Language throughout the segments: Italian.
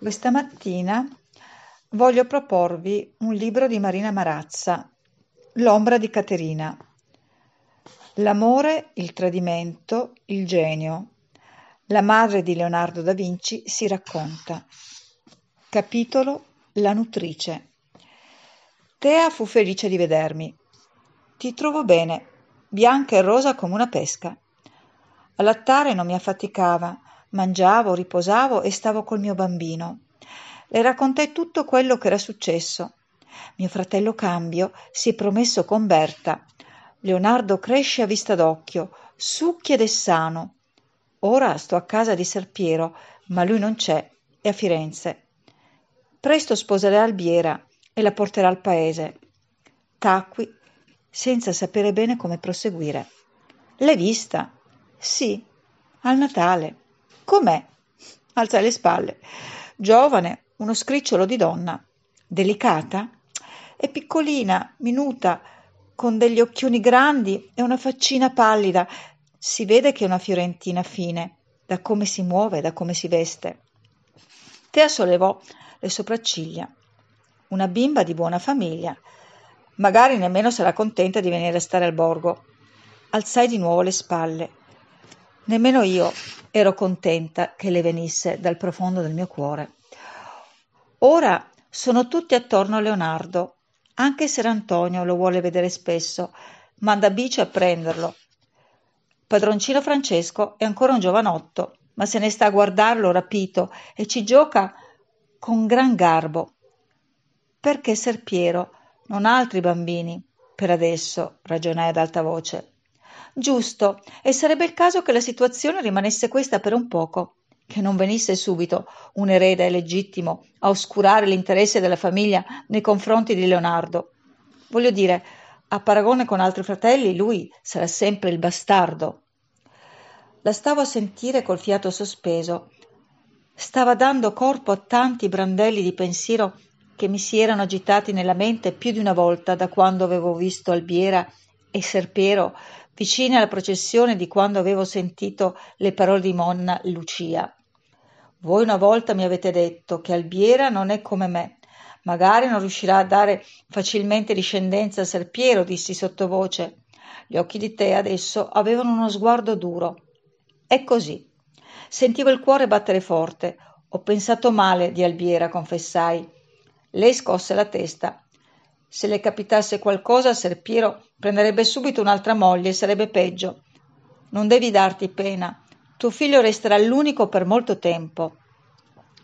Questa mattina voglio proporvi un libro di Marina Marazza, L'ombra di Caterina. L'amore, il tradimento, il genio. La madre di Leonardo da Vinci si racconta. Capitolo La nutrice. Tea fu felice di vedermi. Ti trovo bene, bianca e rosa come una pesca. A lattare non mi affaticava, mangiavo, riposavo e stavo col mio bambino. Le raccontai tutto quello che era successo. Mio fratello Cambio si è promesso con Berta. Leonardo cresce a vista d'occhio, succhia ed è sano. Ora sto a casa di ser Piero, ma lui non c'è, è a Firenze. Presto sposerà Albiera e la porterà al paese. Tacqui, senza sapere bene come proseguire. L'hai vista? Sì, al Natale. Com'è? Alzai le spalle. Giovane, uno scricciolo di donna. Delicata? È piccolina, minuta, con degli occhioni grandi e una faccina pallida. Si vede che è una fiorentina fine, da come si muove, da come si veste. Tea sollevò le sopracciglia. Una bimba di buona famiglia. Magari nemmeno sarà contenta di venire a stare al borgo. Alzai di nuovo le spalle. Nemmeno io ero contenta che le venisse dal profondo del mio cuore. Ora sono tutti attorno a Leonardo. Anche ser Antonio lo vuole vedere spesso. Manda Bice a prenderlo. Padroncino Francesco è ancora un giovanotto, ma se ne sta a guardarlo rapito e ci gioca con gran garbo. Perché ser Piero non ha altri bambini, per adesso, ragionai ad alta voce. Giusto, e sarebbe il caso che la situazione rimanesse questa per un poco, che non venisse subito un erede legittimo a oscurare l'interesse della famiglia nei confronti di Leonardo. Voglio dire, a paragone con altri fratelli, lui sarà sempre il bastardo. La stavo a sentire col fiato sospeso. Stava dando corpo a tanti brandelli di pensiero che mi si erano agitati nella mente più di una volta da quando avevo visto Albiera e ser Piero vicini alla processione, di quando avevo sentito le parole di monna Lucia. Voi una volta mi avete detto che Albiera non è come me. Magari non riuscirà a dare facilmente discendenza a ser Piero, dissi sottovoce. Gli occhi di Tea adesso avevano uno sguardo duro. È così. Sentivo il cuore battere forte. Ho pensato male di Albiera, confessai. Lei scosse la testa. Se le capitasse qualcosa, ser Piero prenderebbe subito un'altra moglie e sarebbe peggio. Non devi darti pena. Tuo figlio resterà l'unico per molto tempo.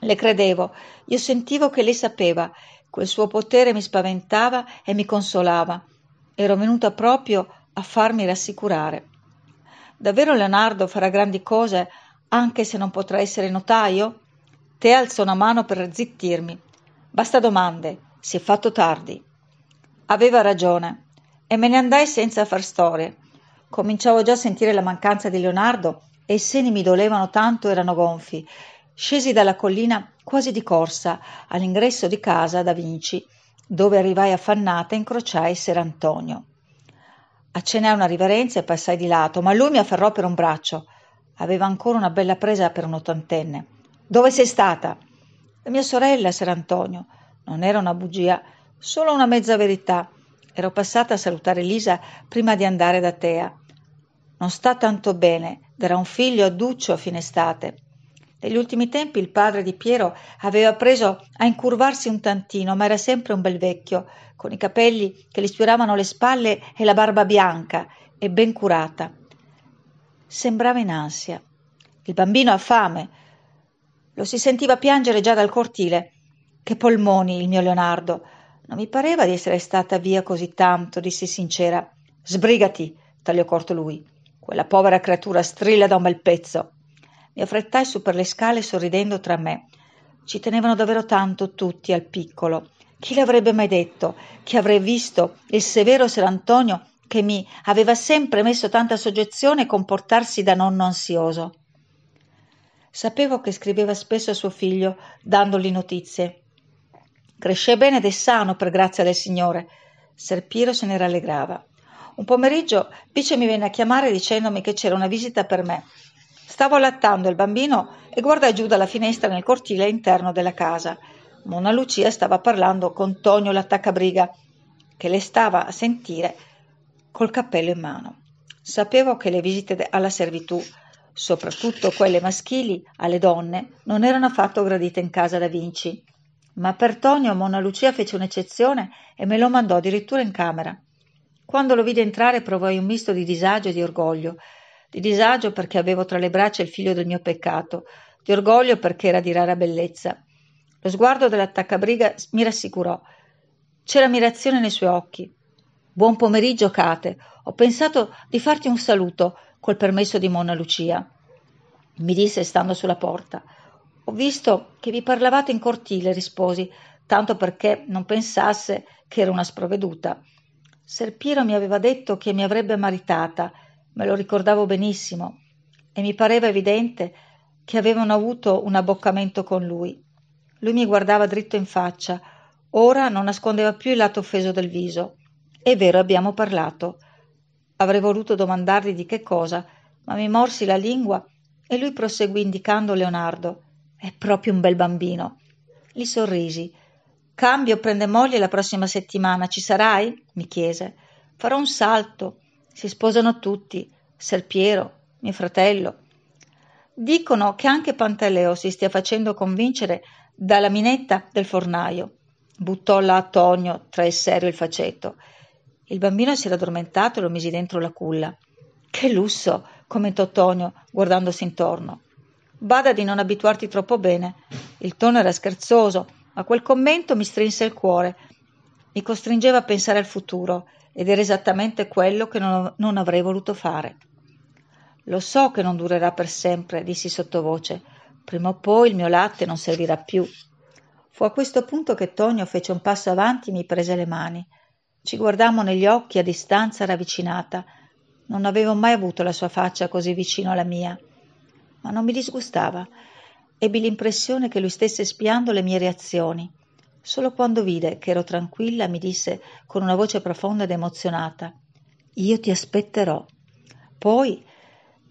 Le credevo, io sentivo che lei sapeva, quel suo potere mi spaventava e mi consolava. Ero venuta proprio a farmi rassicurare. Davvero Leonardo farà grandi cose, anche se non potrà essere notaio? Tea alzò una mano per zittirmi. Basta domande, si è fatto tardi. Aveva ragione, e me ne andai senza far storie. Cominciavo già a sentire la mancanza di Leonardo e i seni mi dolevano tanto, erano gonfi. Scesi dalla collina quasi di corsa all'ingresso di casa da Vinci, dove arrivai affannata e incrociai ser Antonio. Accennai una riverenza e passai di lato, ma lui mi afferrò per un braccio. Aveva ancora una bella presa per un ottantenne. Dove sei stata? La mia sorella, ser Antonio. Non era una bugia, solo una mezza verità. Ero passata a salutare Lisa prima di andare da Tea. Non sta tanto bene, darà un figlio a Duccio a fine estate. Negli ultimi tempi il padre di Piero aveva preso a incurvarsi un tantino, ma era sempre un bel vecchio, con i capelli che gli sfioravano le spalle e la barba bianca e ben curata. Sembrava in ansia. Il bambino ha fame. Lo si sentiva piangere già dal cortile. Che polmoni, il mio Leonardo! Non mi pareva di essere stata via così tanto, dissi sincera. Sbrigati, tagliò corto lui. Quella povera creatura strilla da un bel pezzo. Mi affrettai su per le scale sorridendo tra me. Ci tenevano davvero tanto tutti al piccolo. Chi l'avrebbe mai detto che avrei visto il severo ser Antonio, che mi aveva sempre messo tanta soggezione, comportarsi da nonno ansioso? Sapevo che scriveva spesso a suo figlio dandogli notizie. Cresce bene ed è sano, per grazia del Signore. Ser Piero se ne rallegrava. Un pomeriggio Pice mi venne a chiamare dicendomi che c'era una visita per me. Stavo allattando il bambino e guardai giù dalla finestra nel cortile interno della casa. Monna Lucia stava parlando con Tonio l'Attaccabriga, che le stava a sentire col cappello in mano. Sapevo che le visite alla servitù, soprattutto quelle maschili, alle donne, non erano affatto gradite in casa da Vinci. Ma per Tonio Monna Lucia fece un'eccezione e me lo mandò addirittura in camera. Quando lo vide entrare provai un misto di disagio e di orgoglio. Di disagio perché avevo tra le braccia il figlio del mio peccato, di orgoglio perché era di rara bellezza. Lo sguardo dell'attaccabriga mi rassicurò. C'era ammirazione nei suoi occhi. «Buon pomeriggio, Cate. Ho pensato di farti un saluto, col permesso di Monna Lucia», mi disse stando sulla porta. «Ho visto che vi parlavate in cortile», risposi, tanto perché non pensasse che era una sprovveduta. Ser Piero mi aveva detto che mi avrebbe maritata, me lo ricordavo benissimo, e mi pareva evidente che avevano avuto un abboccamento con lui. Lui mi guardava dritto in faccia, ora non nascondeva più il lato offeso del viso. «È vero, abbiamo parlato». Avrei voluto domandargli di che cosa, ma mi morsi la lingua e lui proseguì indicando Leonardo. «È proprio un bel bambino». Gli sorrisi. «Cambio prende moglie la prossima settimana, ci sarai?» mi chiese. «Farò un salto. Si sposano tutti. Ser Piero, mio fratello. Dicono che anche Pantaleo si stia facendo convincere dalla minetta del fornaio». Buttò là a Tonio tra il serio e il faceto. Il bambino si era addormentato e lo misi dentro la culla. «Che lusso!» commentò Tonio guardandosi intorno. «Bada di non abituarti troppo bene». Il tono era scherzoso, ma quel commento mi strinse il cuore. Mi costringeva a pensare al futuro ed era esattamente quello che non avrei voluto fare. «Lo so che non durerà per sempre», dissi sottovoce. «Prima o poi il mio latte non servirà più». Fu a questo punto che Tonio fece un passo avanti e mi prese le mani. Ci guardammo negli occhi a distanza ravvicinata. Non avevo mai avuto la sua faccia così vicino alla mia, ma non mi disgustava. Ebbi l'impressione che lui stesse spiando le mie reazioni. Solo quando vide che ero tranquilla mi disse con una voce profonda ed emozionata: «Io ti aspetterò». Poi,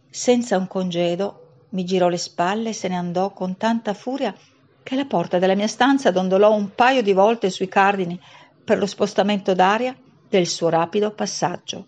senza un congedo, mi girò le spalle e se ne andò con tanta furia che la porta della mia stanza dondolò un paio di volte sui cardini per lo spostamento d'aria del suo rapido passaggio.